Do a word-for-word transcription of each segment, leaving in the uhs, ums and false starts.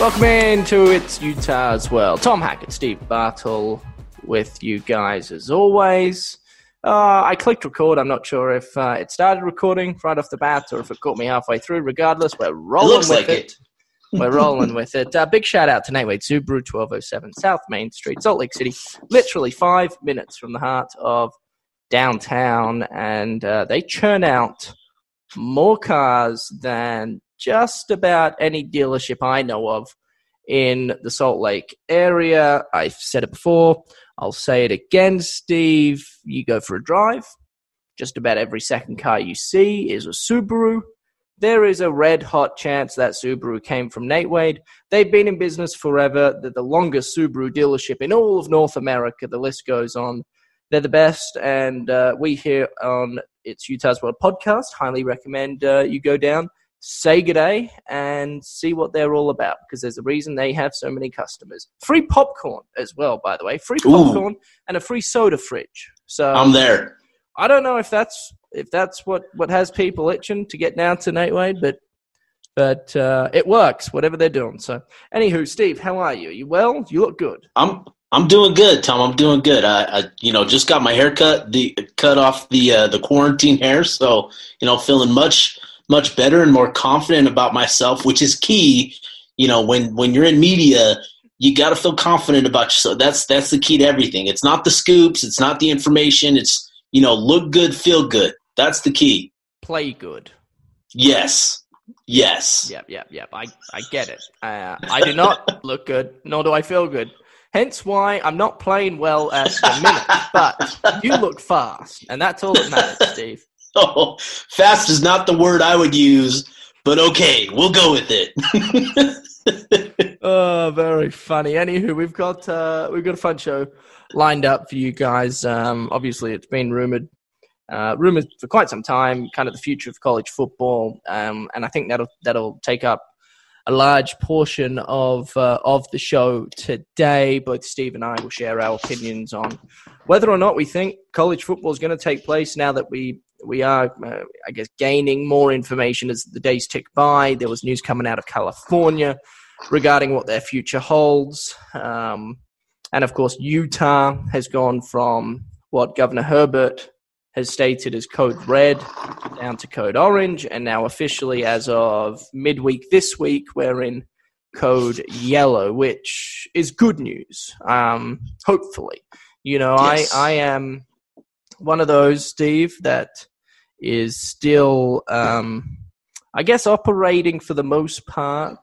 Welcome in to It's Utah as well. Tom Hackett, Steve Bartle with you guys as always. Uh, I clicked record. I'm not sure if uh, it started recording right off the bat or if it caught me halfway through. Regardless, we're rolling it looks with like it. it. We're rolling with it. Uh, big shout out to Nate Wade, Subaru, twelve oh seven South Main Street, Salt Lake City. Literally five minutes from the heart of downtown. And uh, they churn out more cars than just about any dealership I know of in the Salt Lake area. I've said it before. I'll say it again, Steve. You go for a drive. Just about every second car you see is a Subaru. There is a red-hot chance that Subaru came from Nate Wade. They've been in business forever. They're the longest Subaru dealership in all of North America. The list goes on. They're the best, and uh, we here on It's Utah's World podcast highly recommend uh, you go down, say good day, and see what they're all about, because there's a reason they have so many customers. Free popcorn as well, by the way. Free popcorn. Ooh. And a free soda fridge. So I'm there. I don't know if that's if that's what, what has people itching to get down to Nate Wade, but but uh, it works, whatever they're doing. So anywho, Steve, how are you? Are you well? You look good. I'm I'm doing good, Tom. I'm doing good. I, I you know, just got my hair cut, the cut off the uh, the quarantine hair, so you know, feeling much much better and more confident about myself, which is key. You know, when, when you're in media, you got to feel confident about yourself. That's, that's the key to everything. It's not the scoops. It's not the information. It's, you know, look good, feel good. That's the key. Play good. Yes. Yes. Yep. Yep. Yep. I, I get it. Uh, I do not look good, nor do I feel good. Hence why I'm not playing well at the minute, but you look fast, and that's all that matters, Steve. Oh, fast is not the word I would use, but okay, we'll go with it. Oh, very funny. Anywho, we've got uh, we've got a fun show lined up for you guys. Um, obviously, it's been rumored, uh, rumored for quite some time, kind of the future of college football, um, and I think that'll that'll take up a large portion of uh, of the show today. Both Steve and I will share our opinions on whether or not we think college football is going to take place now that we. We are, uh, I guess, gaining more information as the days tick by. There was news coming out of California regarding what their future holds. Um, and, of course, Utah has gone from what Governor Herbert has stated as code red down to code orange. And now officially, as of midweek this week, we're in code yellow, which is good news, um, hopefully. You know, yes. I, I am one of those, Steve, that is still, um, I guess, operating for the most part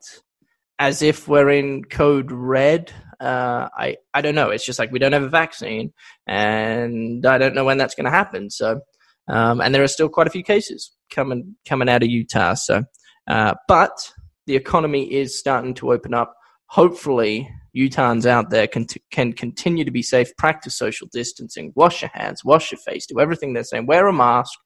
as if we're in code red. Uh, I, I don't know. It's just like we don't have a vaccine, and I don't know when that's going to happen. So, um, and there are still quite a few cases coming coming out of Utah. So, uh, but the economy is starting to open up. Hopefully, Utahns out there can t- can continue to be safe, practice social distancing, wash your hands, wash your face, do everything they're saying, wear a mask.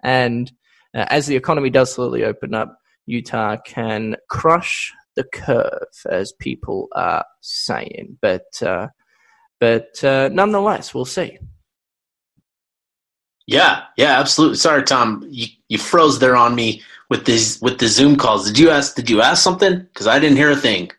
And uh, as the economy does slowly open up, Utah can crush the curve, as people are saying. But uh, but uh, nonetheless, we'll see. Yeah, yeah, absolutely. Sorry, Tom, you, you froze there on me with this with the Zoom calls. Did you ask? Did you ask something? Because I didn't hear a thing.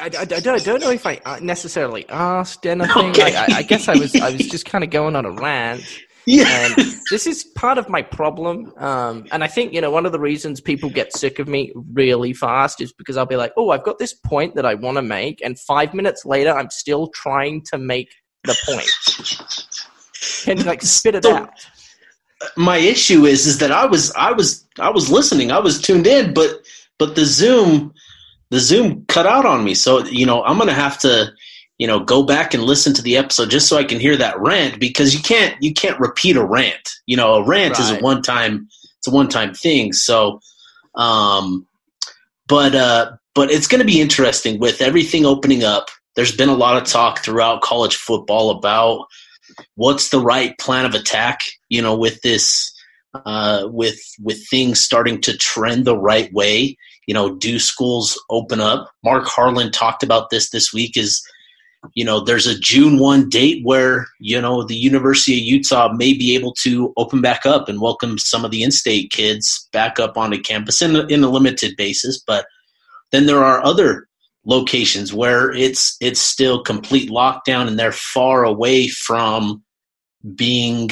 I, I, I, don't, I don't know if I necessarily asked anything. Okay. I, I guess I was I was just kind of going on a rant. Yeah. Um, this is part of my problem. Um, and I think, you know, one of the reasons people get sick of me really fast is because I'll be like, oh, I've got this point that I want to make. And five minutes later, I'm still trying to make the point. Can you, like, spit it so, out? My issue is, is that I was, I was, I was listening. I was tuned in, but, but the Zoom, the Zoom cut out on me. So, you know, I'm going to have to, you know, go back and listen to the episode just so I can hear that rant, because you can't, you can't repeat a rant. You know, a rant right. is a one-time, it's a one-time thing. So, um, but, uh, but it's going to be interesting with everything opening up. There's been a lot of talk throughout college football about what's the right plan of attack, you know, with this, uh, with, with things starting to trend the right way. You know, do schools open up? Mark Harlan talked about this this week is, you know, there's a June first date where, you know, the University of Utah may be able to open back up and welcome some of the in-state kids back up onto campus in a, in a limited basis. But then there are other locations where it's it's still complete lockdown and they're far away from being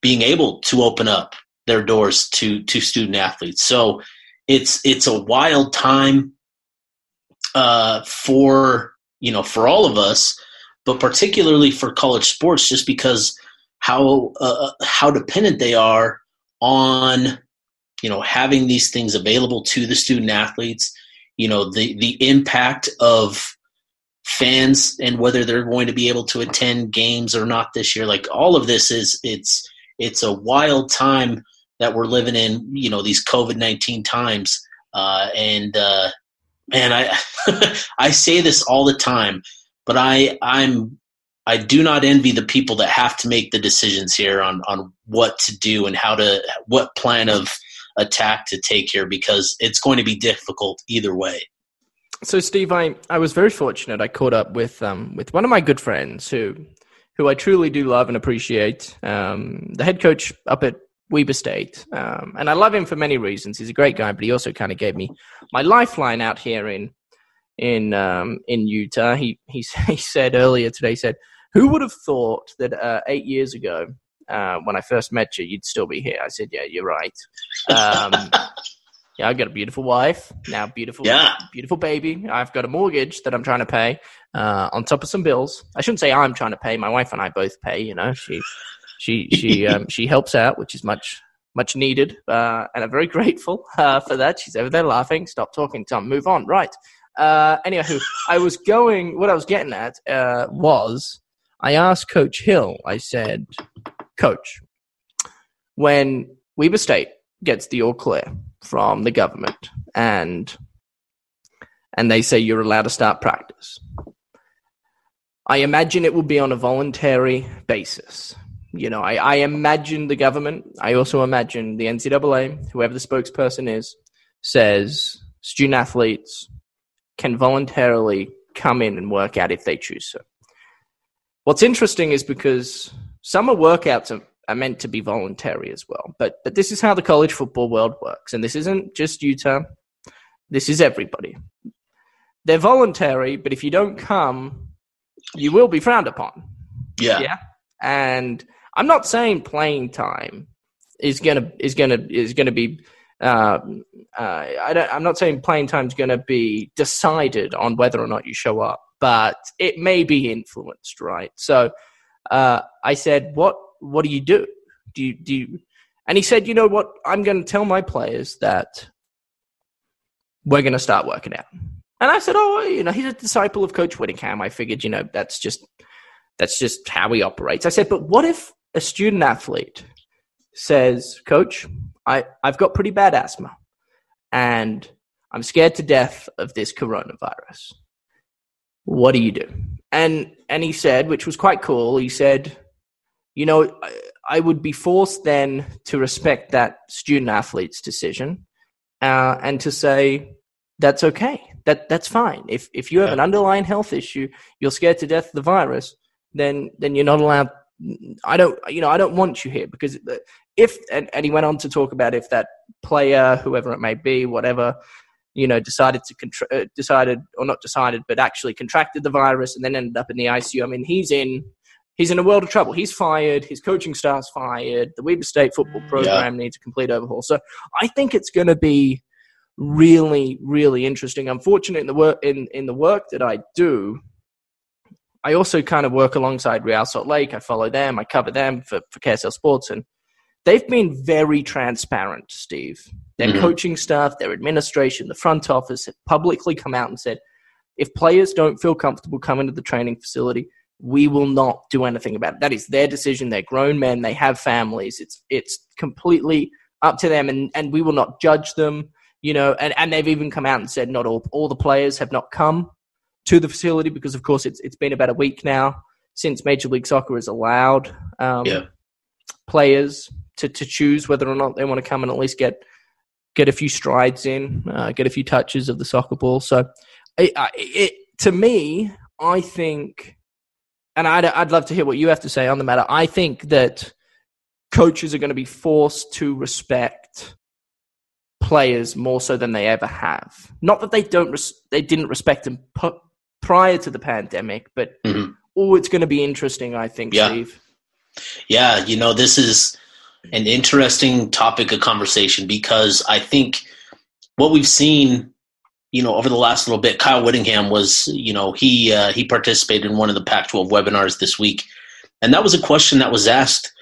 being able to open up their doors to to student athletes. So it's it's a wild time uh, for. you know, for all of us, but particularly for college sports, just because how uh, how dependent they are on, you know, having these things available to the student athletes, you know, the, the impact of fans and whether they're going to be able to attend games or not this year. Like all of this is it's it's a wild time that we're living in, you know, these COVID nineteen times. Uh, and, uh, Man, I I say this all the time, but I I'm I do not envy the people that have to make the decisions here on, on what to do and how to what plan of attack to take here, because it's going to be difficult either way. So, Steve, I, I was very fortunate. I caught up with um with one of my good friends who who I truly do love and appreciate. Um, the head coach up at Weber State. Um, and I love him for many reasons. He's a great guy, but he also kind of gave me my lifeline out here in in um, in Utah. He, he he said earlier today, he said, who would have thought that uh, eight years ago uh, when I first met you, you'd still be here? I said, yeah, you're right. Um, yeah, I've got a beautiful wife, now beautiful, yeah. beautiful baby. I've got a mortgage that I'm trying to pay uh, on top of some bills. I shouldn't say I'm trying to pay. My wife and I both pay, you know, she She she um, she helps out, which is much much needed, uh, and I'm very grateful uh, for that. She's over there laughing. Stop talking, Tom. Move on. Right. Uh, anywho, I was going. What I was getting at uh, was, I asked Coach Hill. I said, Coach, when Weber State gets the all clear from the government, and and they say you're allowed to start practice, I imagine it will be on a voluntary basis. You know, I, I imagine the government, I also imagine the N C double A, whoever the spokesperson is, says student athletes can voluntarily come in and work out if they choose so. What's interesting is because summer workouts are, are meant to be voluntary as well, but but this is how the college football world works, and this isn't just Utah, this is everybody. They're voluntary, but if you don't come, you will be frowned upon. Yeah. Yeah. And I'm not saying playing time is gonna is gonna is gonna be. Uh, uh, I don't. I'm not saying playing time is gonna be decided on whether or not you show up, but it may be influenced, right? So, uh, I said, "What? What do you do? Do you do?" You? And he said, "You know what? I'm gonna tell my players that we're gonna start working out." And I said, "Oh, you know, he's a disciple of Coach Whittingham. I figured, you know, that's just." That's just how he operates. I said, but what if a student athlete says, Coach, I, I've got pretty bad asthma and I'm scared to death of this coronavirus. What do you do? And and he said, which was quite cool, he said, you know, I, I would be forced then to respect that student athlete's decision uh, and to say, that's okay. That That's fine. If if you have yeah. an underlying health issue, you're scared to death of the virus, then then you're not allowed. I don't, you know, I don't want you here because if, and, and he went on to talk about if that player, whoever it may be, whatever, you know, decided to, contra- decided or not decided, but actually contracted the virus and then ended up in the I C U. I mean, he's in he's in a world of trouble. He's fired. His coaching staff's fired. The Weber State football program yeah. needs a complete overhaul. So I think it's going to be really, really interesting. I'm fortunate in the work in, in the work that I do. I also kind of work alongside Real Salt Lake. I follow them. I cover them for, for K S L Sports. And they've been very transparent, Steve. Their mm-hmm. coaching staff, their administration, the front office have publicly come out and said, if players don't feel comfortable coming to the training facility, we will not do anything about it. That is their decision. They're grown men. They have families. It's it's completely up to them, and, and we will not judge them. You know, and, and they've even come out and said not all all the players have not come to the facility because, of course, it's it's been about a week now since Major League Soccer has allowed um, yeah. players to, to choose whether or not they want to come and at least get get a few strides in, uh, get a few touches of the soccer ball. So, it, it to me, I think, and I'd, I'd love to hear what you have to say on the matter, I think that coaches are going to be forced to respect players more so than they ever have. Not that they don't res- they didn't respect them pu- prior to the pandemic, but mm-hmm. oh, it's going to be interesting, I think, yeah. Steve. Yeah, you know, this is an interesting topic of conversation because I think what we've seen, you know, over the last little bit, Kyle Whittingham was, you know, he uh, he participated in one of the Pac twelve webinars this week, and that was a question that was asked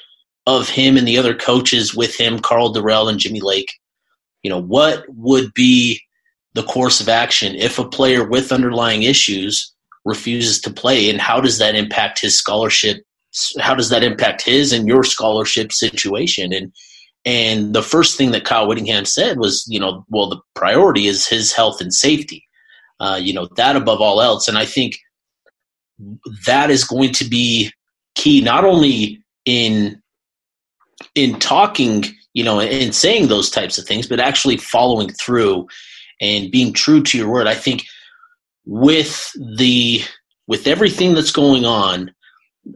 of him and the other coaches with him, Carl Durrell and Jimmy Lake. You know, what would be the course of action if a player with underlying issues refuses to play, and how does that impact his scholarship? How does that impact his and your scholarship situation? And and the first thing that Kyle Whittingham said was, you know, well, the priority is his health and safety. Uh, you know, that above all else. And I think that is going to be key, not only in in talking, you know, and saying those types of things, but actually following through and being true to your word. I think with the with everything that's going on,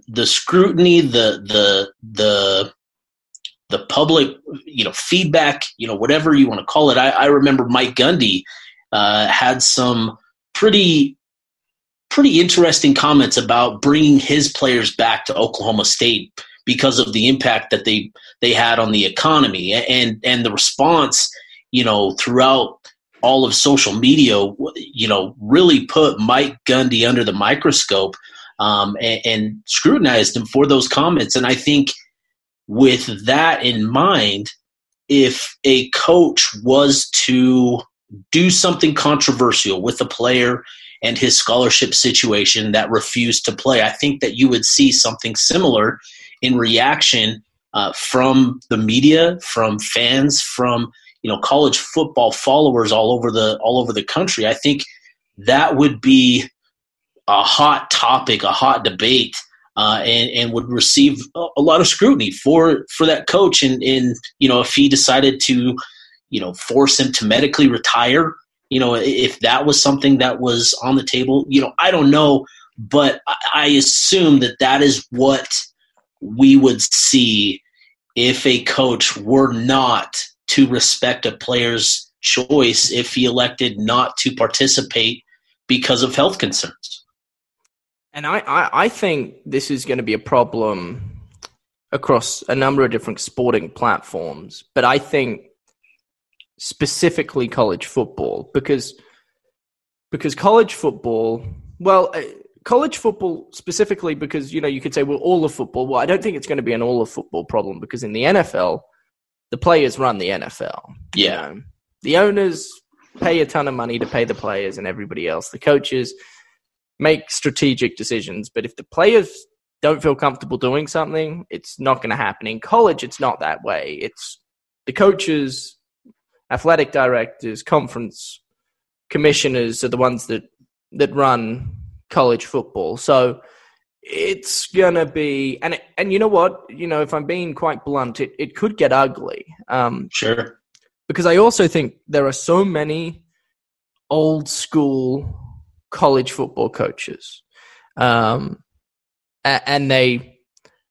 the scrutiny, the the the the public, you know, feedback, you know, whatever you want to call it. I, I remember Mike Gundy uh, had some pretty pretty interesting comments about bringing his players back to Oklahoma State because of the impact that they they had on the economy, and and the response, you know, throughout all of social media, you know, really put Mike Gundy under the microscope um, and, and scrutinized him for those comments. And I think with that in mind, if a coach was to do something controversial with a player and his scholarship situation that refused to play, I think that you would see something similar in reaction uh, from the media, from fans, from, you know, college football followers all over the all over the country. I think that would be a hot topic, a hot debate, uh, and and would receive a lot of scrutiny for for that coach. And, and you know, if he decided to, you know, force him to medically retire, you know, if that was something that was on the table, you know, I don't know, but I assume that that is what we would see if a coach were not to respect a player's choice if he elected not to participate because of health concerns. And I, I, I think this is going to be a problem across a number of different sporting platforms, but I think specifically college football, because because college football, well... Uh, College football specifically because, you know, you could say, well, all of football. Well, I don't think it's going to be an all of football problem because in the N F L, the players run the N F L. Yeah. You know? The owners pay a ton of money to pay the players and everybody else. The coaches make strategic decisions. But if the players don't feel comfortable doing something, it's not going to happen. In college, it's not that way. It's the coaches, athletic directors, conference commissioners are the ones that, that run college football. So it's gonna be, and and you know what, you know, if I'm being quite blunt, it, it could get ugly. Um, sure. Because I also think there are so many old school college football coaches, um, and they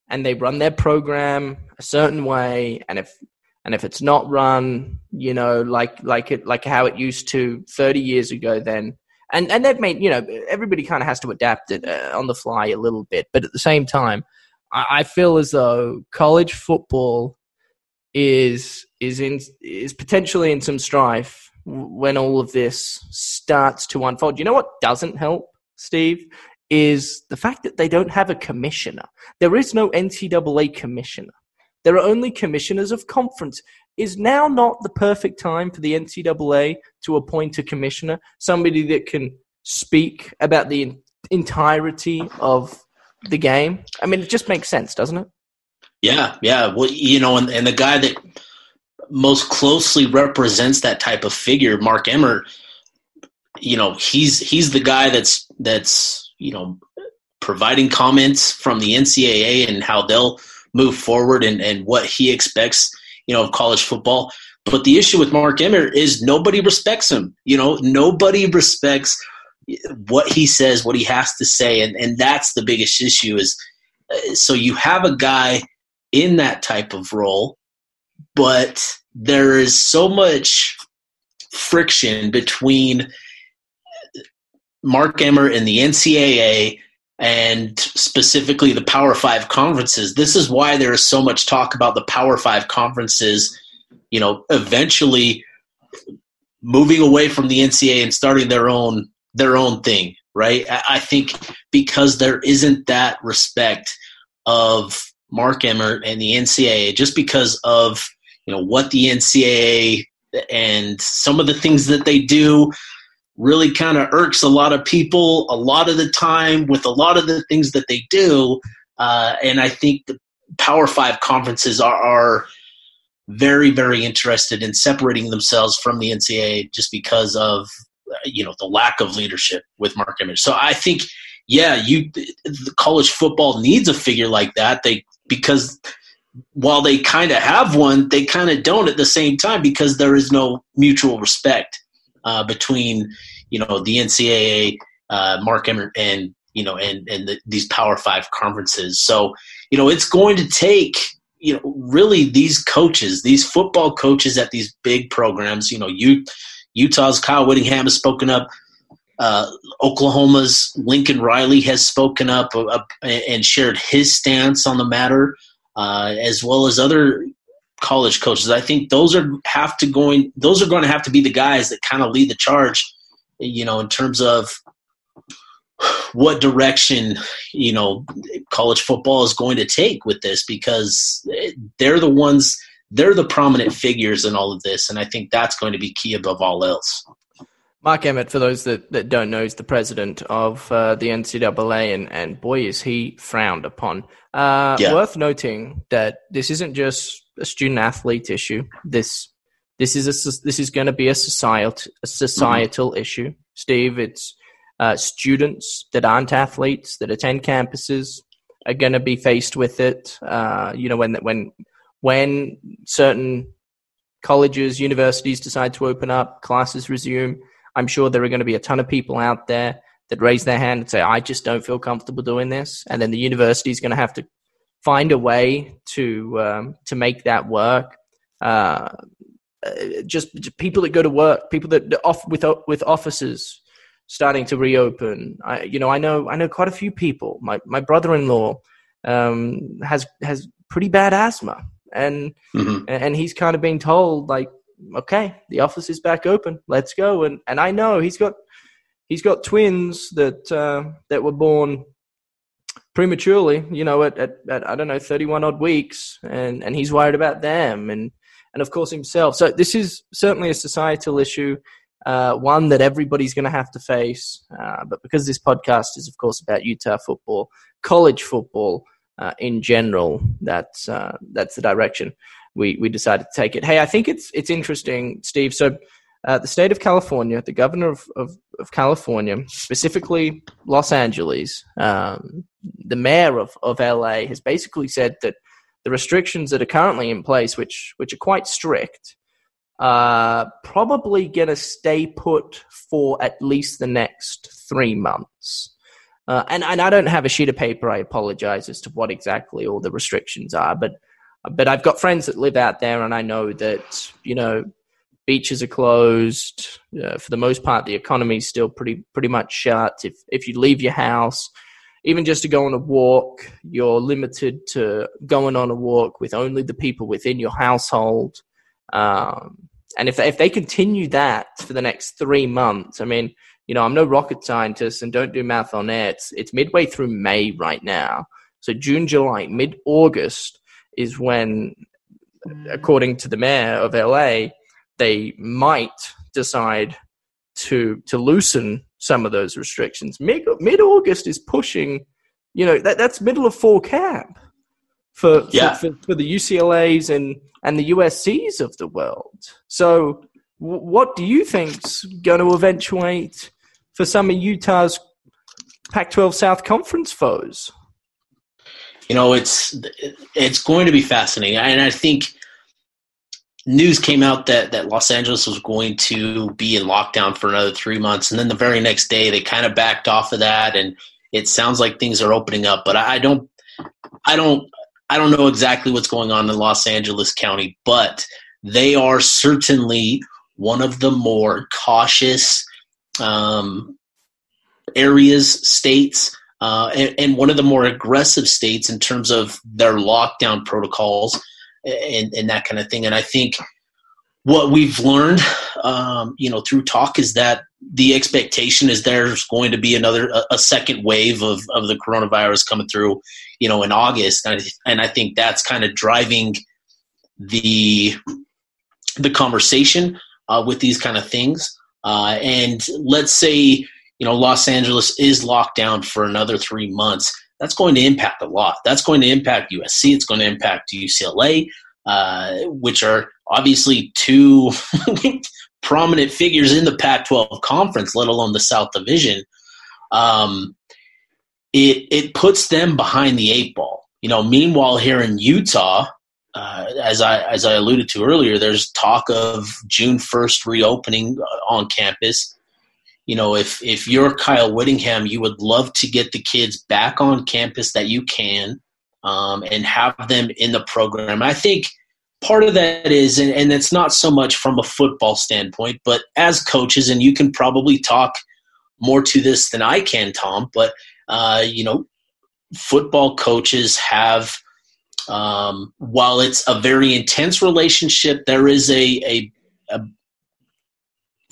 and they run their program a certain way, and if and if it's not run, you know, like like it like how it used to thirty years ago, then. And and they've made, you know, everybody kind of has to adapt it uh, on the fly a little bit. But at the same time, I, I feel as though college football is is in is potentially in some strife when all of this starts to unfold. You know what doesn't help, Steve, is the fact that they don't have a commissioner. There is no N C double A commissioner. There are only commissioners of conference. Is now not the perfect time for the N C double A to appoint a commissioner, somebody that can speak about the entirety of the game? I mean, it just makes sense, doesn't it? Yeah, yeah. Well, you know, and, and the guy that most closely represents that type of figure, Mark Emmert, you know, he's he's the guy that's that's you know providing comments from the N C double A and how they'll move forward and, and what he expects, you know, of college football. But the issue with Mark Emmert is nobody respects him. You know, nobody respects what he says, what he has to say. And, and that's the biggest issue is, uh, so you have a guy in that type of role, but there is so much friction between Mark Emmert and the N C double A and specifically the Power Five conferences. This is why there is so much talk about the Power Five conferences, you know, eventually moving away from the N C double A and starting their own their own thing, right? I think because there isn't that respect of Mark Emmert and the N C double A, just because of, you know, what the N C double A and some of the things that they do really kind of irks a lot of people a lot of the time with a lot of the things that they do. Uh, and I think the Power Five conferences are, are very, very interested in separating themselves from the N C double A just because of, you know, the lack of leadership with Mark Emmert. So I think, yeah, you the college football needs a figure like that. They because while they kind of have one, they kind of don't at the same time because there is no mutual respect uh, between, you know, the N C double A, uh, Mark Emmert, and, you know, and and the, these Power Five conferences. So, you know, it's going to take, you know, really these coaches, these football coaches at these big programs. You know, you, Utah's Kyle Whittingham has spoken up. Uh, Oklahoma's Lincoln Riley has spoken up uh, and shared his stance on the matter, uh, as well as other college coaches. I think those are have to going those are going to have to be the guys that kind of lead the charge, you know, in terms of what direction, you know, college football is going to take with this, because they're the ones they're the prominent figures in all of this, and I think that's going to be key above all else. Mark Emmert, for those that, that don't know, is the president of uh, the N C double A, and, and boy, is he frowned upon. Uh, yeah. Worth noting that this isn't just a student-athlete issue. This this is a, this is going to be a societal, a societal mm-hmm. issue, Steve. It's uh, students that aren't athletes that attend campuses are going to be faced with it. Uh, you know, when when when certain colleges, universities decide to open up, classes resume, I'm sure there are going to be a ton of people out there that raise their hand and say, I just don't feel comfortable doing this. And then the university is going to have to find a way to um, to make that work. Uh, just, just people that go to work, people that off with with offices starting to reopen. I, you know, I know I know quite a few people. My my brother-in-law um, has has pretty bad asthma, and mm-hmm. and he's kind of being told, like, okay, the office is back open, let's go. And and I know he's got he's got twins that uh, that were born prematurely, you know, at, at, at I don't know, thirty-one odd weeks, and, and he's worried about them and, and of course himself. So this is certainly a societal issue, uh, one that everybody's going to have to face. Uh, but because this podcast is, of course, about Utah football, college football uh, in general, that's uh, that's the direction We we decided to take it. Hey, I think it's it's interesting, Steve. So, uh, the state of California, the governor of, of, of California, specifically Los Angeles, um, the mayor of, of L A has basically said that the restrictions that are currently in place, which which are quite strict, are probably going to stay put for at least the next three months. Uh, and and I don't have a sheet of paper. I apologize as to what exactly all the restrictions are, but. But I've got friends that live out there, and I know that, you know, beaches are closed. Uh, for the most part, the economy is still pretty pretty much shut. If if you leave your house, even just to go on a walk, you're limited to going on a walk with only the people within your household. Um, and if they, if they continue that for the next three months, I mean, you know, I'm no rocket scientist and don't do math on air. It's, it's midway through May right now. So June, July, mid-August is when, according to the mayor of L A, they might decide to to loosen some of those restrictions. Mid, mid-August is pushing, you know, that that's middle of fall camp for, yeah. for, for, for the U C L As and, and the U S Cs of the world. So w- what do you think's going to eventuate for some of Utah's Pac twelve South Conference foes? You know, it's it's going to be fascinating. And I think news came out that, that Los Angeles was going to be in lockdown for another three months. And then the very next day, they kind of backed off of that. And it sounds like things are opening up. But I don't I don't, I don't know exactly what's going on in Los Angeles County. But they are certainly one of the more cautious um, areas, states, Uh, and, and one of the more aggressive states in terms of their lockdown protocols and, and that kind of thing. And I think what we've learned, um, you know, through talk is that the expectation is there's going to be another a, a second wave of, of the coronavirus coming through, you know, in August. And I, and I think that's kind of driving the the conversation uh, with these kind of things. Uh, and let's say, you know, Los Angeles is locked down for another three months. That's going to impact a lot. That's going to impact U S C. It's going to impact U C L A, uh, which are obviously two prominent figures in the Pac twelve conference, let alone the South Division. Um, it it puts them behind the eight ball. You know, meanwhile, here in Utah, uh, as I as I alluded to earlier, there's talk of June first reopening on campus. You know, if, if you're Kyle Whittingham, you would love to get the kids back on campus that you can um, and have them in the program. I think part of that is, and, and it's not so much from a football standpoint, but as coaches, and you can probably talk more to this than I can, Tom, but, uh, you know, football coaches have, um, while it's a very intense relationship, there is a a, a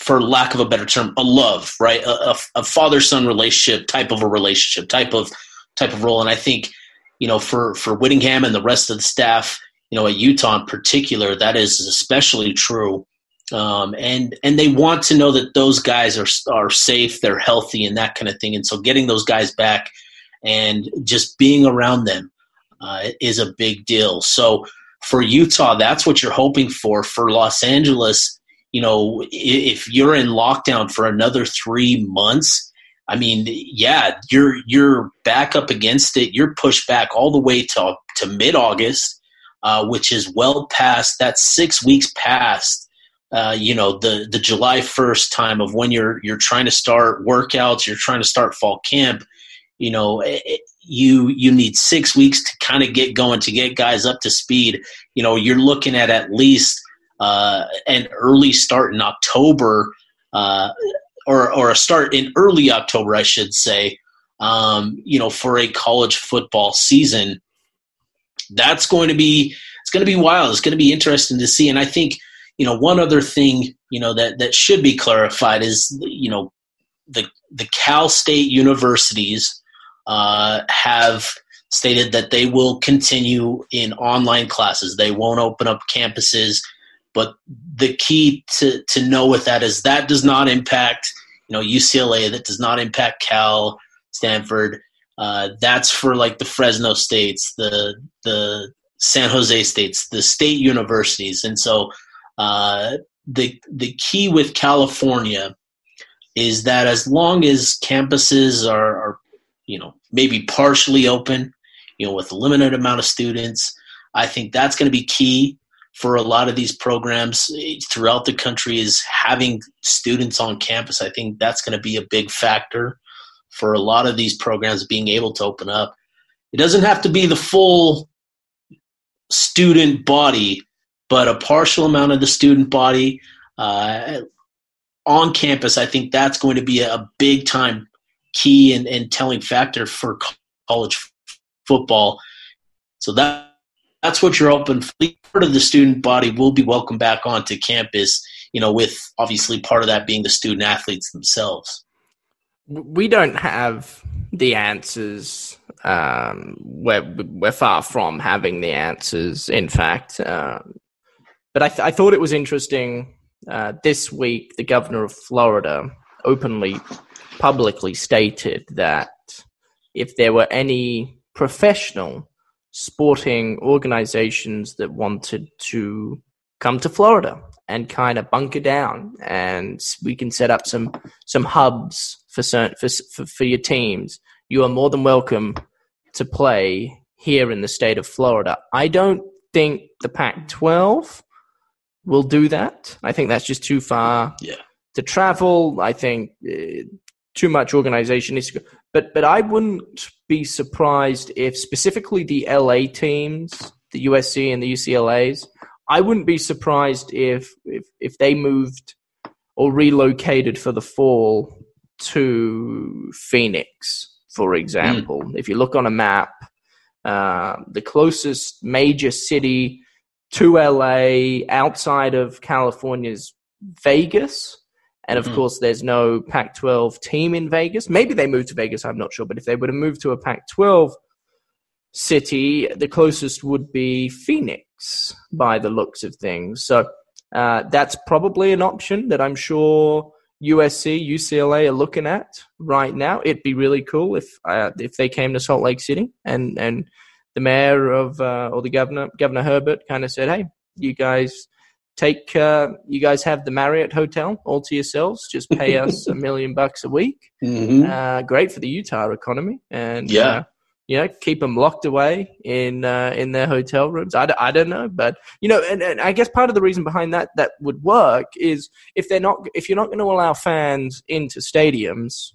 for lack of a better term, a love, right? A, a, a father-son relationship, type of a relationship, type of type of role. And I think, you know, for, for Whittingham and the rest of the staff, you know, at Utah in particular, that is especially true. Um, and and they want to know that those guys are are safe, they're healthy, and that kind of thing. And so getting those guys back and just being around them uh, is a big deal. So for Utah, that's what you're hoping for. For Los Angeles, you know, if you're in lockdown for another three months, I mean, yeah, you're you're back up against it. You're pushed back all the way to to mid-August, uh, which is well past that six weeks past, uh, you know, the the July first time of when you're you're trying to start workouts, you're trying to start fall camp. You know, it, you you need six weeks to kind of get going, to get guys up to speed. You know, you're looking at at least Uh, an early start in October, uh, or or a start in early October, I should say, um, you know, for a college football season. That's going to be it's going to be wild. It's going to be interesting to see. And I think, you know, one other thing, you know, that that should be clarified is, you know, the the Cal State universities uh, have stated that they will continue in online classes. They won't open up campuses. But the key to, to know with that is that does not impact, you know, U C L A. That does not impact Cal, Stanford. Uh, that's for like the Fresno states, the the San Jose states, the state universities. And so uh, the the key with California is that as long as campuses are, are, you know, maybe partially open, you know, with a limited amount of students, I think that's going to be key for a lot of these programs throughout the country, is having students on campus. I think that's going to be a big factor for a lot of these programs being able to open up. It doesn't have to be the full student body, but a partial amount of the student body, uh, on campus, I think that's going to be a big time key and, and telling factor for college f- football. So that that's what you're hoping for. Part of the student body will be welcomed back onto campus, you know, with obviously part of that being the student athletes themselves. We don't have the answers. Um, we're, we're far from having the answers, in fact. Um, but I, th- I thought it was interesting. Uh, this week, the governor of Florida openly, publicly stated that if there were any professional sporting organizations that wanted to come to Florida and kind of bunker down, and we can set up some some hubs for certain, for for your teams, you are more than welcome to play here in the state of Florida. I don't think the Pac twelve will do that. I think that's just too far yeah. to travel. I think uh, too much organization needs to go. But but I wouldn't be surprised if specifically the L A teams, the U S C and the U C L As, I wouldn't be surprised if if, if they moved or relocated for the fall to Phoenix, for example. Mm. If you look on a map, uh, the closest major city to L A outside of California is Vegas. And, of mm. course, there's no Pac twelve team in Vegas. Maybe they moved to Vegas, I'm not sure. But if they were to move to a Pac twelve city, the closest would be Phoenix by the looks of things. So uh, that's probably an option that I'm sure U S C, U C L A are looking at right now. It'd be really cool if uh, if they came to Salt Lake City and, and the mayor of uh, or the governor, Governor Herbert, kind of said, hey, you guys – Take uh, you guys have the Marriott Hotel all to yourselves. Just pay us a million bucks a week. Mm-hmm. Uh, great for the Utah economy, and yeah, uh, you know, keep them locked away in uh, in their hotel rooms. I, I don't know, but you know, and, and I guess part of the reason behind that that would work is if they're not if you're not going to allow fans into stadiums,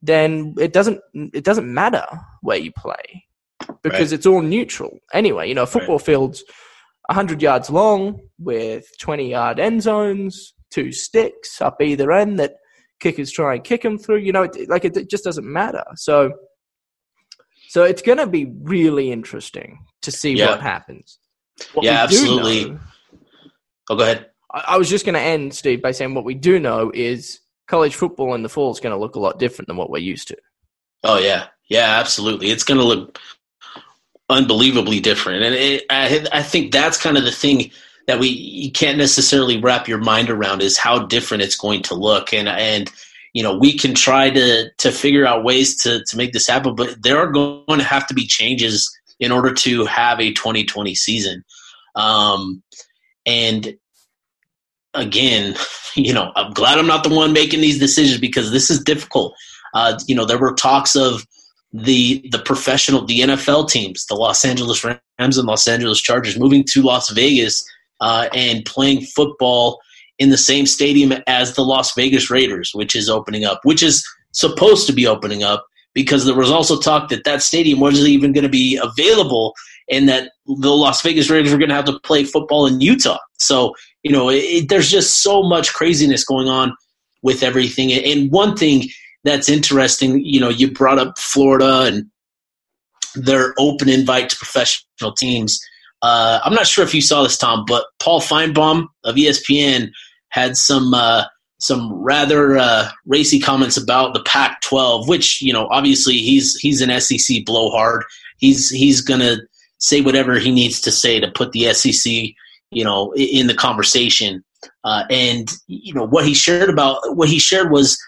then it doesn't it doesn't matter where you play because right. it's all neutral anyway. You know, football right. fields. one hundred yards long with twenty-yard end zones, two sticks up either end that kickers try and kick them through. You know, it, like it, it just doesn't matter. So so it's going to be really interesting to see yeah. what happens. What yeah, absolutely. Know, oh, go ahead. I, I was just going to end, Steve, by saying what we do know is college football in the fall is going to look a lot different than what we're used to. Oh, yeah. Yeah, absolutely. It's going to look unbelievably different. And it, I, I think that's kind of the thing that we you can't necessarily wrap your mind around is how different it's going to look. And, and you know, we can try to, to figure out ways to, to make this happen, but there are going to have to be changes in order to have a twenty twenty season. Um, and again, you know, I'm glad I'm not the one making these decisions because this is difficult. Uh, you know, there were talks of, the the professional, the N F L teams, the Los Angeles Rams and Los Angeles Chargers moving to Las Vegas uh, and playing football in the same stadium as the Las Vegas Raiders, which is opening up, which is supposed to be opening up because there was also talk that that stadium wasn't even going to be available and that the Las Vegas Raiders were going to have to play football in Utah. So, you know, it, it, there's just so much craziness going on with everything. And one thing that's interesting. You know, you brought up Florida and their open invite to professional teams. Uh, I'm not sure if you saw this, Tom, but Paul Finebaum of E S P N had some uh, some rather uh, racy comments about the Pac twelve, which, you know, obviously he's he's an S E C blowhard. He's he's gonna say whatever he needs to say to put the S E C, you know, in the conversation. Uh, and you know what he shared about what he shared was.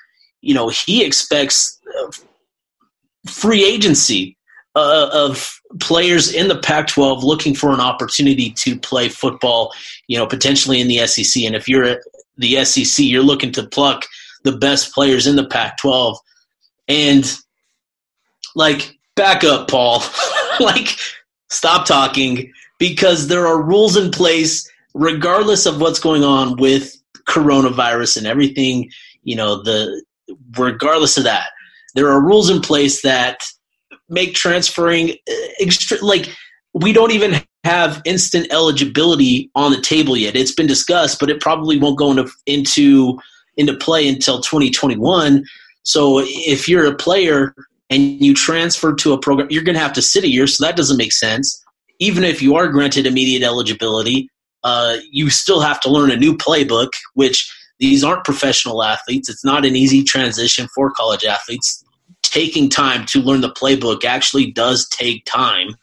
You know, he expects free agency uh, of players in the Pac twelve looking for an opportunity to play football, you know, potentially in the S E C. And if you're the S E C, you're looking to pluck the best players in the Pac twelve. And, like, back up, Paul. Like, stop talking because there are rules in place regardless of what's going on with coronavirus and everything, you know, the – regardless of that, there are rules in place that make transferring extra, like we don't even have instant eligibility on the table yet. It's been discussed, but it probably won't go into into, into play until twenty twenty-one. So if you're a player and you transfer to a program, you're going to have to sit a year, so that doesn't make sense. Even if you are granted immediate eligibility, uh, you still have to learn a new playbook, which these aren't professional athletes. It's not an easy transition for college athletes. Taking time to learn the playbook actually does take time,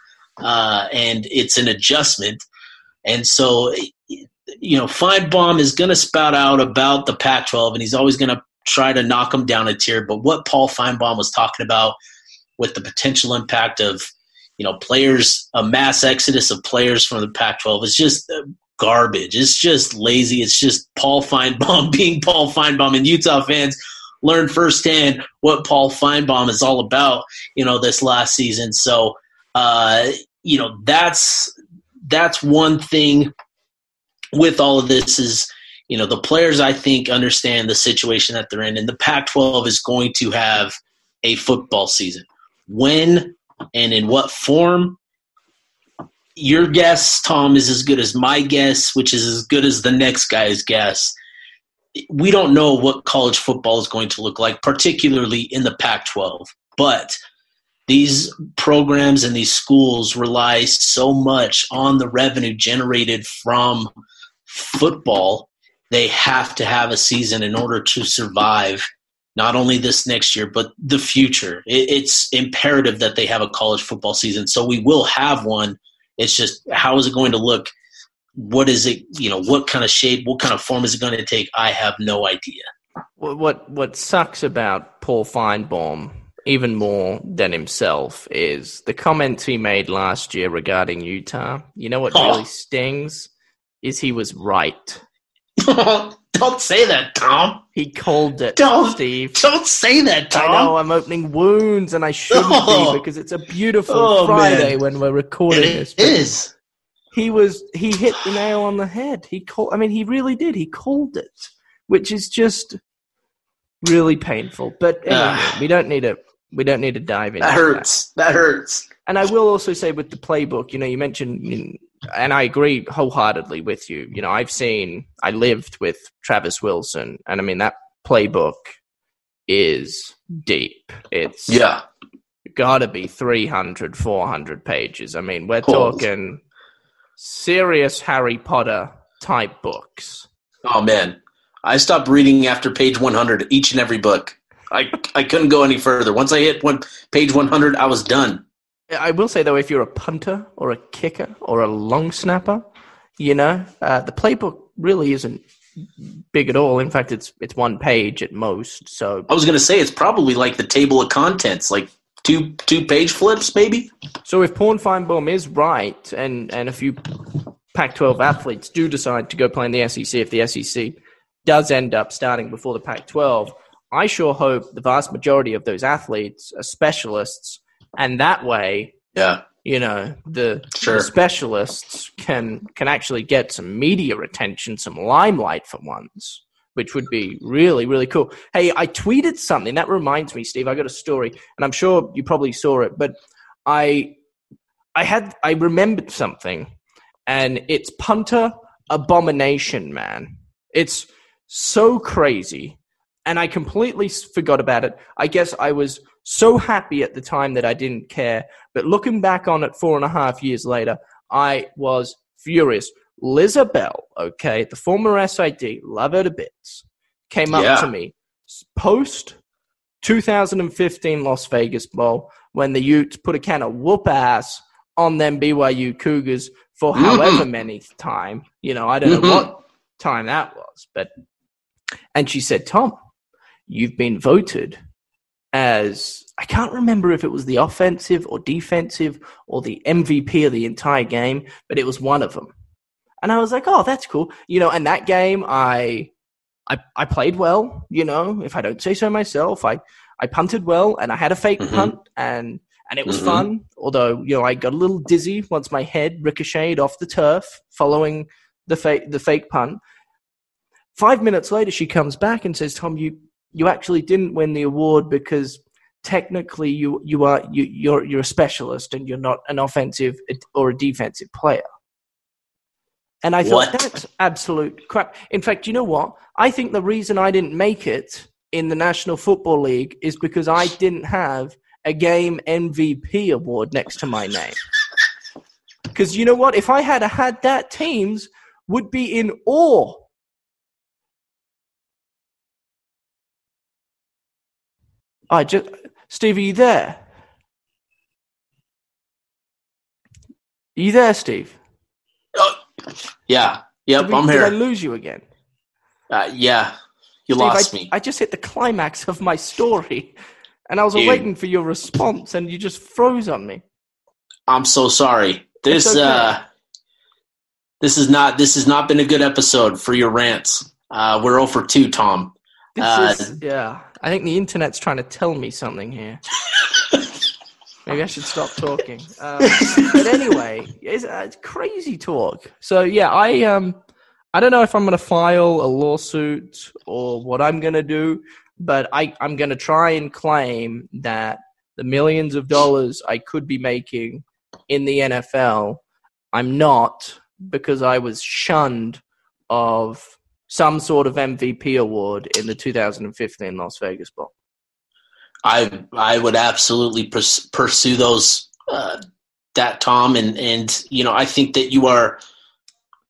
uh, and it's an adjustment. And so, you know, Finebaum is going to spout out about the Pac twelve, and he's always going to try to knock them down a tier. But what Paul Finebaum was talking about with the potential impact of, you know, players, a mass exodus of players from the Pac twelve is just garbage. It's just lazy. It's just Paul Finebaum being Paul Finebaum, and Utah fans learn firsthand what Paul Finebaum is all about, you know, this last season. So, uh, you know, that's that's one thing with all of this is, you know, the players, I think, understand the situation that they're in, and the Pac twelve is going to have a football season. When and in what form? Your guess, Tom, is as good as my guess, which is as good as the next guy's guess. We don't know what college football is going to look like, particularly in the Pac twelve. But these programs and these schools rely so much on the revenue generated from football. They have to have a season in order to survive, not only this next year, but the future. It's imperative that they have a college football season. So we will have one. It's just, how is it going to look? What is it, you know, what kind of shape, what kind of form is it going to take? I have no idea. What what, what sucks about Paul Finebaum even more than himself is the comments he made last year regarding Utah. You know what oh. really stings is he was right. Don't say that, Tom. He called it, don't, Steve. Don't say that, Tom. I know, I'm opening wounds, and I shouldn't oh. be, because it's a beautiful oh, Friday man. when we're recording it this. It is. He was. He hit the nail on the head. He called. I mean, he really did. He called it, which is just really painful. But anyway, uh, we don't need to. We don't need to dive into that. Hurts. That. that hurts. And I will also say with the playbook, you know, you mentioned, and I agree wholeheartedly with you. You know, I've seen. I lived with Travis Wilson, and I mean that playbook is deep. It's yeah. Got to be three hundred, four hundred pages. I mean, we're cool. talking. Serious Harry Potter type books. Oh man, I stopped reading after page one hundred each and every book. I I couldn't go any further. Once I hit one page one hundred, I was done. I will say though, if you're a punter or a kicker or a long snapper, you know uh, the playbook really isn't big at all. In fact, it's it's one page at most. So I was going to say it's probably like the table of contents, like. Two two page flips, maybe? So if Paul Finebaum is right, and, and a few Pac twelve athletes do decide to go play in the S E C, if the S E C does end up starting before the Pac twelve, I sure hope the vast majority of those athletes are specialists, and that way, yeah, you know, the, sure. the specialists can can actually get some media attention, some limelight for once, which would be really, really cool. Hey, I tweeted something. That reminds me, Steve, I got a story, and I'm sure you probably saw it, but I I had I remembered something, and it's punter abomination, man. It's so crazy, and I completely forgot about it. I guess I was so happy at the time that I didn't care, but looking back on it four and a half years later, I was furious. Liz Abel, okay, the former S I D, love her to bits, came up yeah. to me post-twenty fifteen Las Vegas Bowl when the Utes put a can of whoop-ass on them B Y U Cougars for mm-hmm. however many time. You know, I don't mm-hmm. know what time that was. but And she said, Tom, you've been voted as, I can't remember if it was the offensive or defensive or the M V P of the entire game, but it was one of them. And I was like, oh, that's cool. You know, and that game, I I, I played well, you know, if I don't say so myself. I, I punted well, and I had a fake mm-hmm. punt, and, and it was mm-hmm. fun. Although, you know, I got a little dizzy once my head ricocheted off the turf following the, fa- the fake punt. Five minutes later, she comes back and says, Tom, you, you actually didn't win the award because technically you, you are, you, you're, you're a specialist and you're not an offensive or a defensive player. And I thought, what? That's absolute crap. In fact, you know what? I think the reason I didn't make it in the National Football League is because I didn't have a game M V P award next to my name. Because you know what? If I had had that, teams would be in awe. I just, Steve, are you there? Are you there, Steve? Yeah. Yep, we, I'm here. Did I lose you again? Uh, yeah. You Steve, lost I, me. I just hit the climax of my story, and I was Dude. waiting for your response, and you just froze on me. I'm so sorry. This okay. uh, this is not this has not been a good episode for your rants. Uh, we're oh for two, Tom. This uh, is, yeah. I think the internet's trying to tell me something here. Maybe I should stop talking. Um, but anyway, it's, uh, it's crazy talk. So yeah, I um, I don't know if I'm going to file a lawsuit or what I'm going to do, but I, I'm going to try and claim that the millions of dollars I could be making in the N F L, I'm not, because I was shunned of some sort of M V P award in the two thousand fifteen Las Vegas Bowl. I I would absolutely pers- pursue those uh, that Tom and and you know I think that you are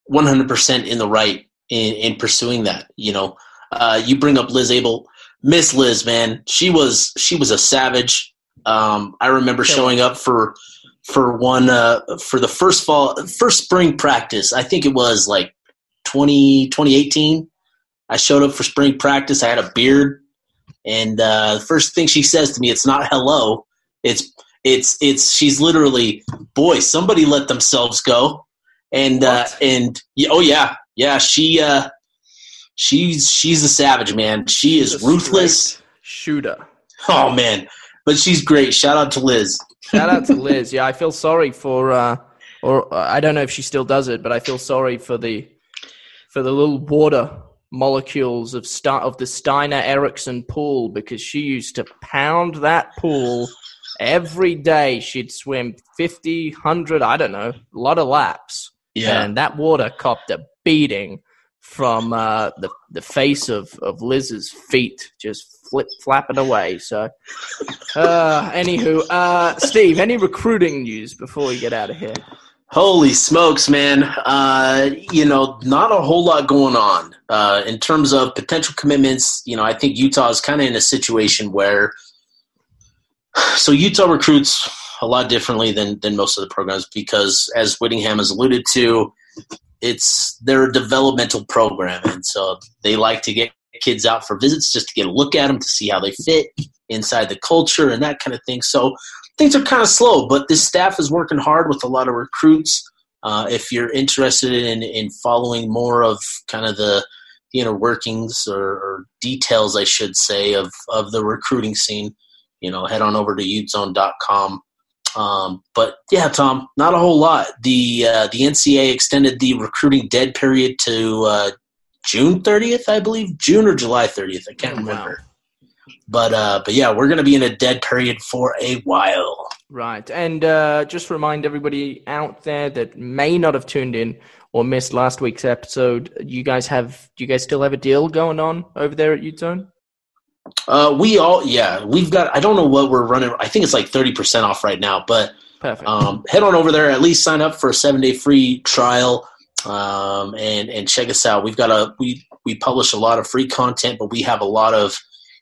one hundred percent in the right in, in pursuing that. You know uh, you bring up Liz Abel, Miss Liz, man, she was she was a savage. Um, I remember showing up for for one uh, for the first fall first spring practice. I think it was like twenty eighteen. I showed up for spring practice. I had a beard. And uh, the first thing she says to me, it's not hello. It's it's it's. She's literally, boy, somebody let themselves go. And uh, and oh yeah, yeah. She uh, she's she's a savage, man. She is ruthless shooter. Oh man, but she's great. Shout out to Liz. Shout out to Liz. Yeah, I feel sorry for, uh, or uh, I don't know if she still does it, but I feel sorry for the for the little water molecules of st- of the Steiner-Erikson pool, because she used to pound that pool every day. She'd swim fifty, one hundred, I don't know, a lot of laps. Yeah. And that water copped a beating from uh, the the face of, of Liz's feet, just flip-flapping away. So, uh, anywho, uh, Steve, any recruiting news before we get out of here? Holy smokes, man. Uh, you know, not a whole lot going on. Uh, in terms of potential commitments, you know, I think Utah is kind of in a situation where – so Utah recruits a lot differently than than most of the programs because, as Whittingham has alluded to, it's they're a developmental program. And so they like to get kids out for visits just to get a look at them, to see how they fit inside the culture and that kind of thing. So – things are kind of slow, but this staff is working hard with a lot of recruits. Uh, if you're interested in, in following more of kind of the inner workings or, or details, I should say, of, of the recruiting scene, you know, head on over to Ute Zone dot com. Um, but yeah, Tom, not a whole lot. The uh, the N C double A extended the recruiting dead period to uh, June thirtieth, I believe, June or July thirtieth. I can't remember. Wow. But uh, but yeah, we're going to be in a dead period for a while. Right. And uh, just remind everybody out there that may not have tuned in or missed last week's episode, you guys have do you guys still have a deal going on over there at UteZone? Uh, we all yeah, we've got I don't know what we're running. I think it's like thirty percent off right now, but perfect. Um, head on over there, at least sign up for a seven-day free trial. Um, and and check us out. We've got a we we publish a lot of free content, but we have a lot of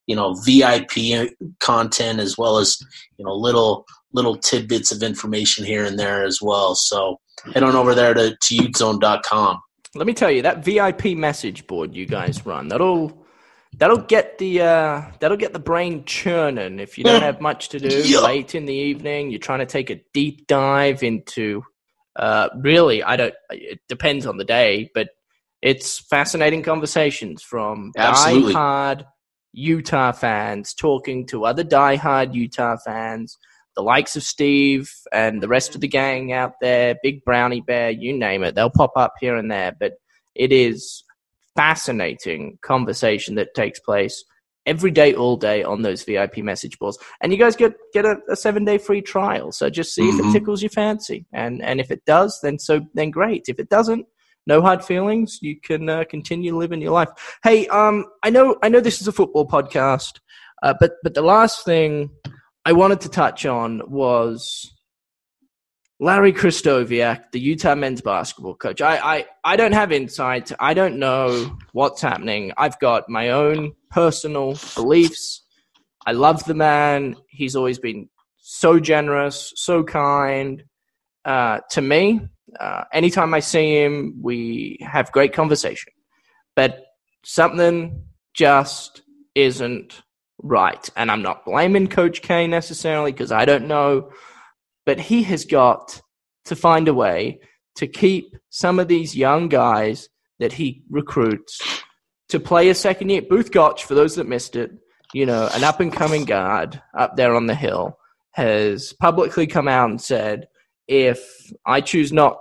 you know, V I P content, as well as, you know, little little tidbits of information here and there as well. So head on over there to, to Ute Zone dot com. Let me tell you, that V I P message board you guys run, that'll that'll get the uh, that'll get the brain churning if you don't have much to do yeah. late in the evening. You're trying to take a deep dive into uh, really, I don't. It depends on the day, but it's fascinating conversations from Absolutely. diehard Utah fans talking to other diehard Utah fans, the likes of Steve and the rest of the gang out there, Big Brownie Bear, you name it. They'll pop up here and there, but it is fascinating conversation that takes place every day, all day on those V I P message boards. And you guys get, get a, a seven-day free trial, so just see mm-hmm. if it tickles your fancy. And and if it does, then so then great. If it doesn't, no hard feelings. You can uh, continue living your life. Hey, um, I know, I know this is a football podcast, uh, but but the last thing I wanted to touch on was Larry Kristoviak, the Utah men's basketball coach. I, I, I don't have insight. I don't know what's happening. I've got my own personal beliefs. I love the man. He's always been so generous, so kind uh, to me. Uh, anytime I see him, we have great conversation. But something just isn't right. And I'm not blaming Coach K necessarily because I don't know. But he has got to find a way to keep some of these young guys that he recruits to play a second year. Booth Gotch, for those that missed it, you know, an up-and-coming guard up there on the hill, has publicly come out and said, if I choose not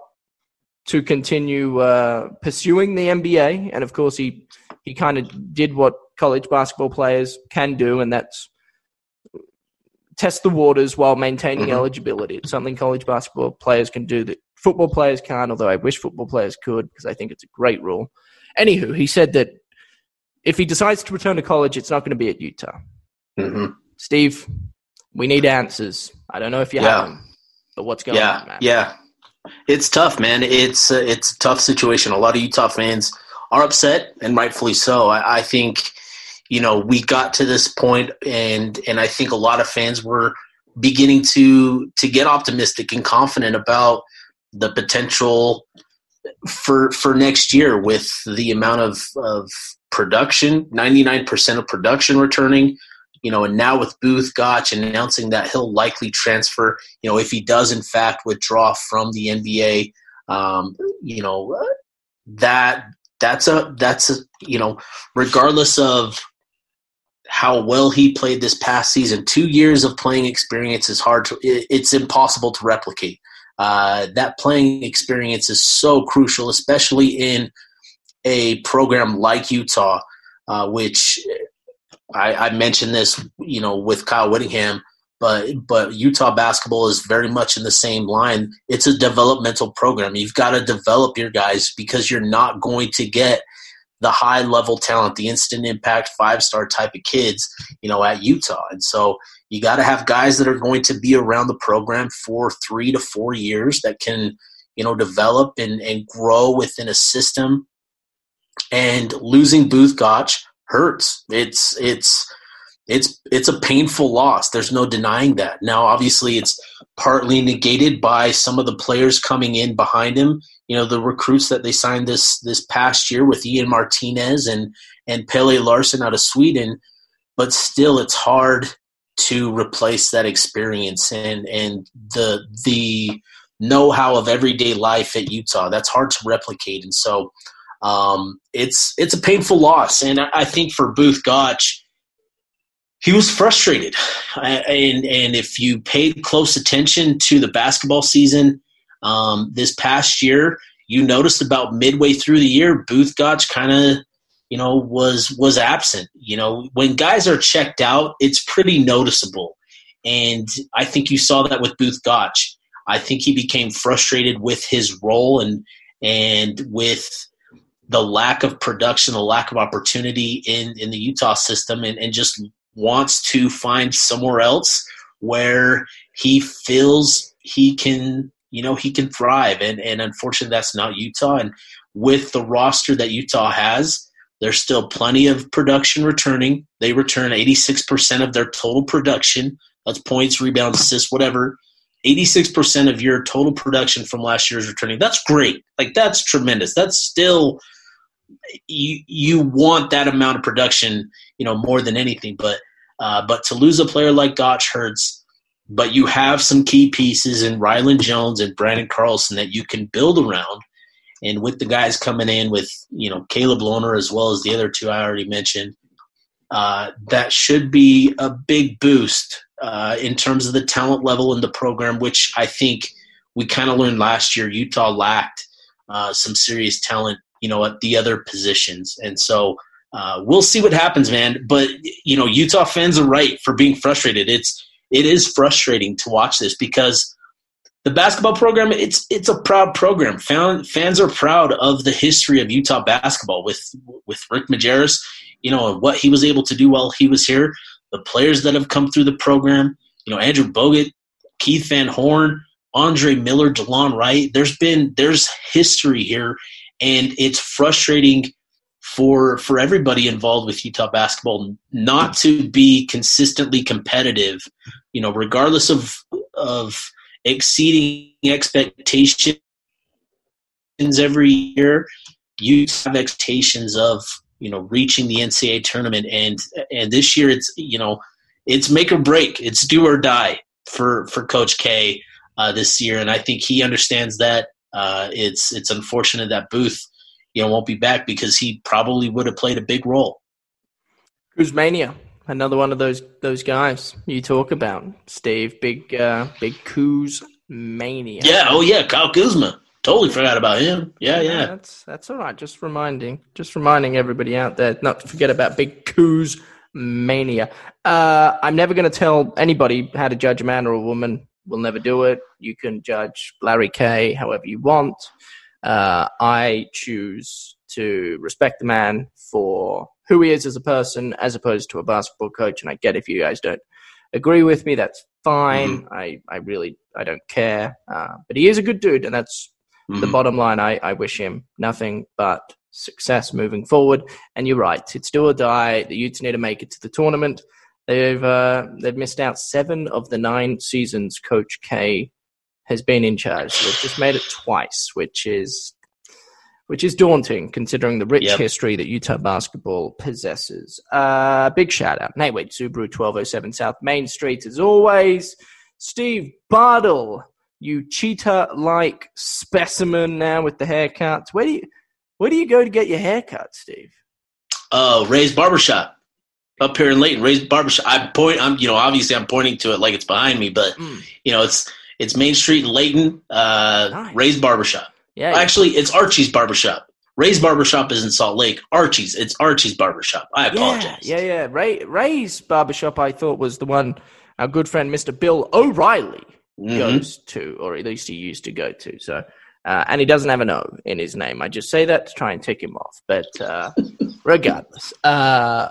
to continue uh, pursuing the N B A, and of course he, he kind of did what college basketball players can do, and that's test the waters while maintaining mm-hmm. eligibility. It's something college basketball players can do that football players can't, although I wish football players could because I think it's a great rule. Anywho, he said that if he decides to return to college, it's not going to be at Utah. Mm-hmm. Steve, we need answers. I don't know if you yeah. have them, but what's going yeah. on, man? Yeah, it's tough, man. It's, uh, it's a tough situation. A lot of Utah fans are upset, and rightfully so. I, I think – You know, we got to this point, and and I think a lot of fans were beginning to to get optimistic and confident about the potential for for next year with the amount of, of production, ninety-nine percent of production returning, you know, and now with Booth Gotch announcing that he'll likely transfer, you know, if he does in fact withdraw from the N B A, um, you know, that that's a that's a you know, regardless of how well he played this past season, two years of playing experience is hard to, it's impossible to replicate. Uh, that playing experience is so crucial, especially in a program like Utah, uh, which I, I mentioned this, you know, with Kyle Whittingham, but, but Utah basketball is very much in the same line. It's a developmental program. You've got to develop your guys because you're not going to get the high-level talent, the instant impact, five-star type of kids, you know, at Utah. And so you got to have guys that are going to be around the program for three to four years that can, you know, develop and, and grow within a system. And losing Booth Gotch hurts. It's it's it's it's a painful loss. There's no denying that. Now, obviously, it's partly negated by some of the players coming in behind him. You know, the recruits that they signed this this past year with Ian Martinez and, and Pelle Larson out of Sweden, but still it's hard to replace that experience and, and the the know-how of everyday life at Utah. That's hard to replicate. And so um, it's it's a painful loss. And I think for Booth Gotch, he was frustrated. And, and if you paid close attention to the basketball season, Um, this past year, you noticed about midway through the year, Booth Gotch kind of, you know, was was absent. You know, when guys are checked out, it's pretty noticeable. And I think you saw that with Booth Gotch. I think he became frustrated with his role and and with the lack of production, the lack of opportunity in, in the Utah system, and, and just wants to find somewhere else where he feels he can – you know, he can thrive, and, and unfortunately that's not Utah. And with the roster that Utah has, there's still plenty of production returning. They return eighty-six percent of their total production. That's points, rebounds, assists, whatever. eighty-six percent of your total production from last year is returning. That's great. Like, that's tremendous. That's still you, – you want that amount of production, you know, more than anything. But, uh, but to lose a player like Gotch hurts. But you have some key pieces in Ryland Jones and Brandon Carlson that you can build around. And with the guys coming in with, you know, Caleb Lohner as well as the other two I already mentioned, uh, that should be a big boost uh, in terms of the talent level in the program, which I think we kind of learned last year Utah lacked uh, some serious talent, you know, at the other positions. And so uh, we'll see what happens, man. But, you know, Utah fans are right for being frustrated. It's – It is frustrating to watch this because the basketball program, it's it's a proud program. Fan, fans are proud of the history of Utah basketball with with Rick Majerus, you know, and what he was able to do while he was here, the players that have come through the program, you know, Andrew Bogut, Keith Van Horn, Andre Miller, DeLon Wright. There's been there's history here, and it's frustrating for for everybody involved with Utah basketball not to be consistently competitive, you know, regardless of of exceeding expectations every year. You have expectations of, you know, reaching the N C double A tournament, and and this year it's, you know, it's make or break, it's do or die for for Coach K uh, this year, and I think he understands that. Uh, it's it's unfortunate that Booth, you know, won't be back because he probably would have played a big role. Kuzmania, another one of those those guys you talk about, Steve. Big uh, big Kuzmania. Yeah, oh yeah, Kyle Kuzma. Totally forgot about him. Yeah, yeah, yeah. That's that's all right. Just reminding, just reminding everybody out there not to forget about big Kuzmania. Uh, I'm never going to tell anybody how to judge a man or a woman. We'll never do it. You can judge Larry K however you want. Uh, I choose to respect the man for who he is as a person as opposed to a basketball coach. And I get if you guys don't agree with me, that's fine. Mm-hmm. I, I really, I don't care. Uh, but he is a good dude, and that's mm-hmm. the bottom line. I, I wish him nothing but success moving forward. And you're right. It's do or die. The Utes need to make it to the tournament. They've, uh, they've missed out seven of the nine seasons Coach K has been in charge. So they've just made it twice, which is which is daunting considering the rich yep. history that Utah basketball possesses. Uh, big shout out, Nate Wade, Subaru, twelve oh seven South Main Street, as always. Steve Bardle, you cheetah-like specimen now with the haircuts. Where do you where do you go to get your haircut, Steve? Uh, Ray's Barbershop. Up here in Layton, Ray's Barbershop. I point. I'm, you know, obviously I'm pointing to it like it's behind me, but mm. you know, it's it's Main Street in Layton. Uh, nice. Ray's Barbershop. Yeah, actually, yeah. It's Archie's Barbershop. Ray's Barbershop is in Salt Lake. Archie's. It's Archie's Barbershop. I apologize. Yeah, yeah, yeah. Ray Ray's Barbershop. I thought was the one our good friend Mister Bill O'Reilly mm-hmm. goes to, or at least he used to go to. So, uh, and he doesn't have an O in his name. I just say that to try and tick him off. But uh, regardless. Uh,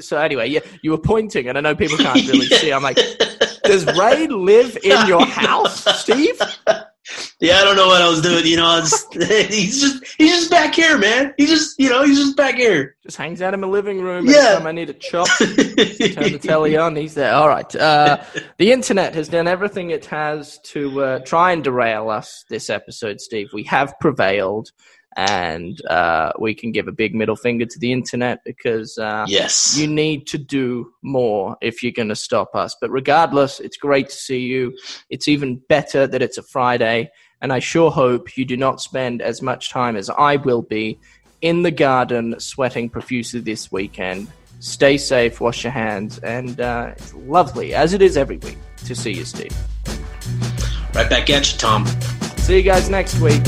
So anyway, yeah, you were pointing, and I know people can't really yeah. see. I'm like, does Ray live in your house, Steve? Yeah, I don't know what I was doing. You know, I was, he's just he's just back here, man. He just you know he's just back here. Just hangs out in my living room. Every yeah. time I need a chop, turn the telly on. He's there. All right. Uh, the internet has done everything it has to uh, try and derail us this episode, Steve. We have prevailed. And uh, we can give a big middle finger to the internet because uh, yes. you need to do more if you're going to stop us. But regardless, it's great to see you. It's even better that it's a Friday. And I sure hope you do not spend as much time as I will be in the garden sweating profusely this weekend. Stay safe, wash your hands. And uh, it's lovely, as it is every week, to see you, Steve. Right back at you, Tom. See you guys next week.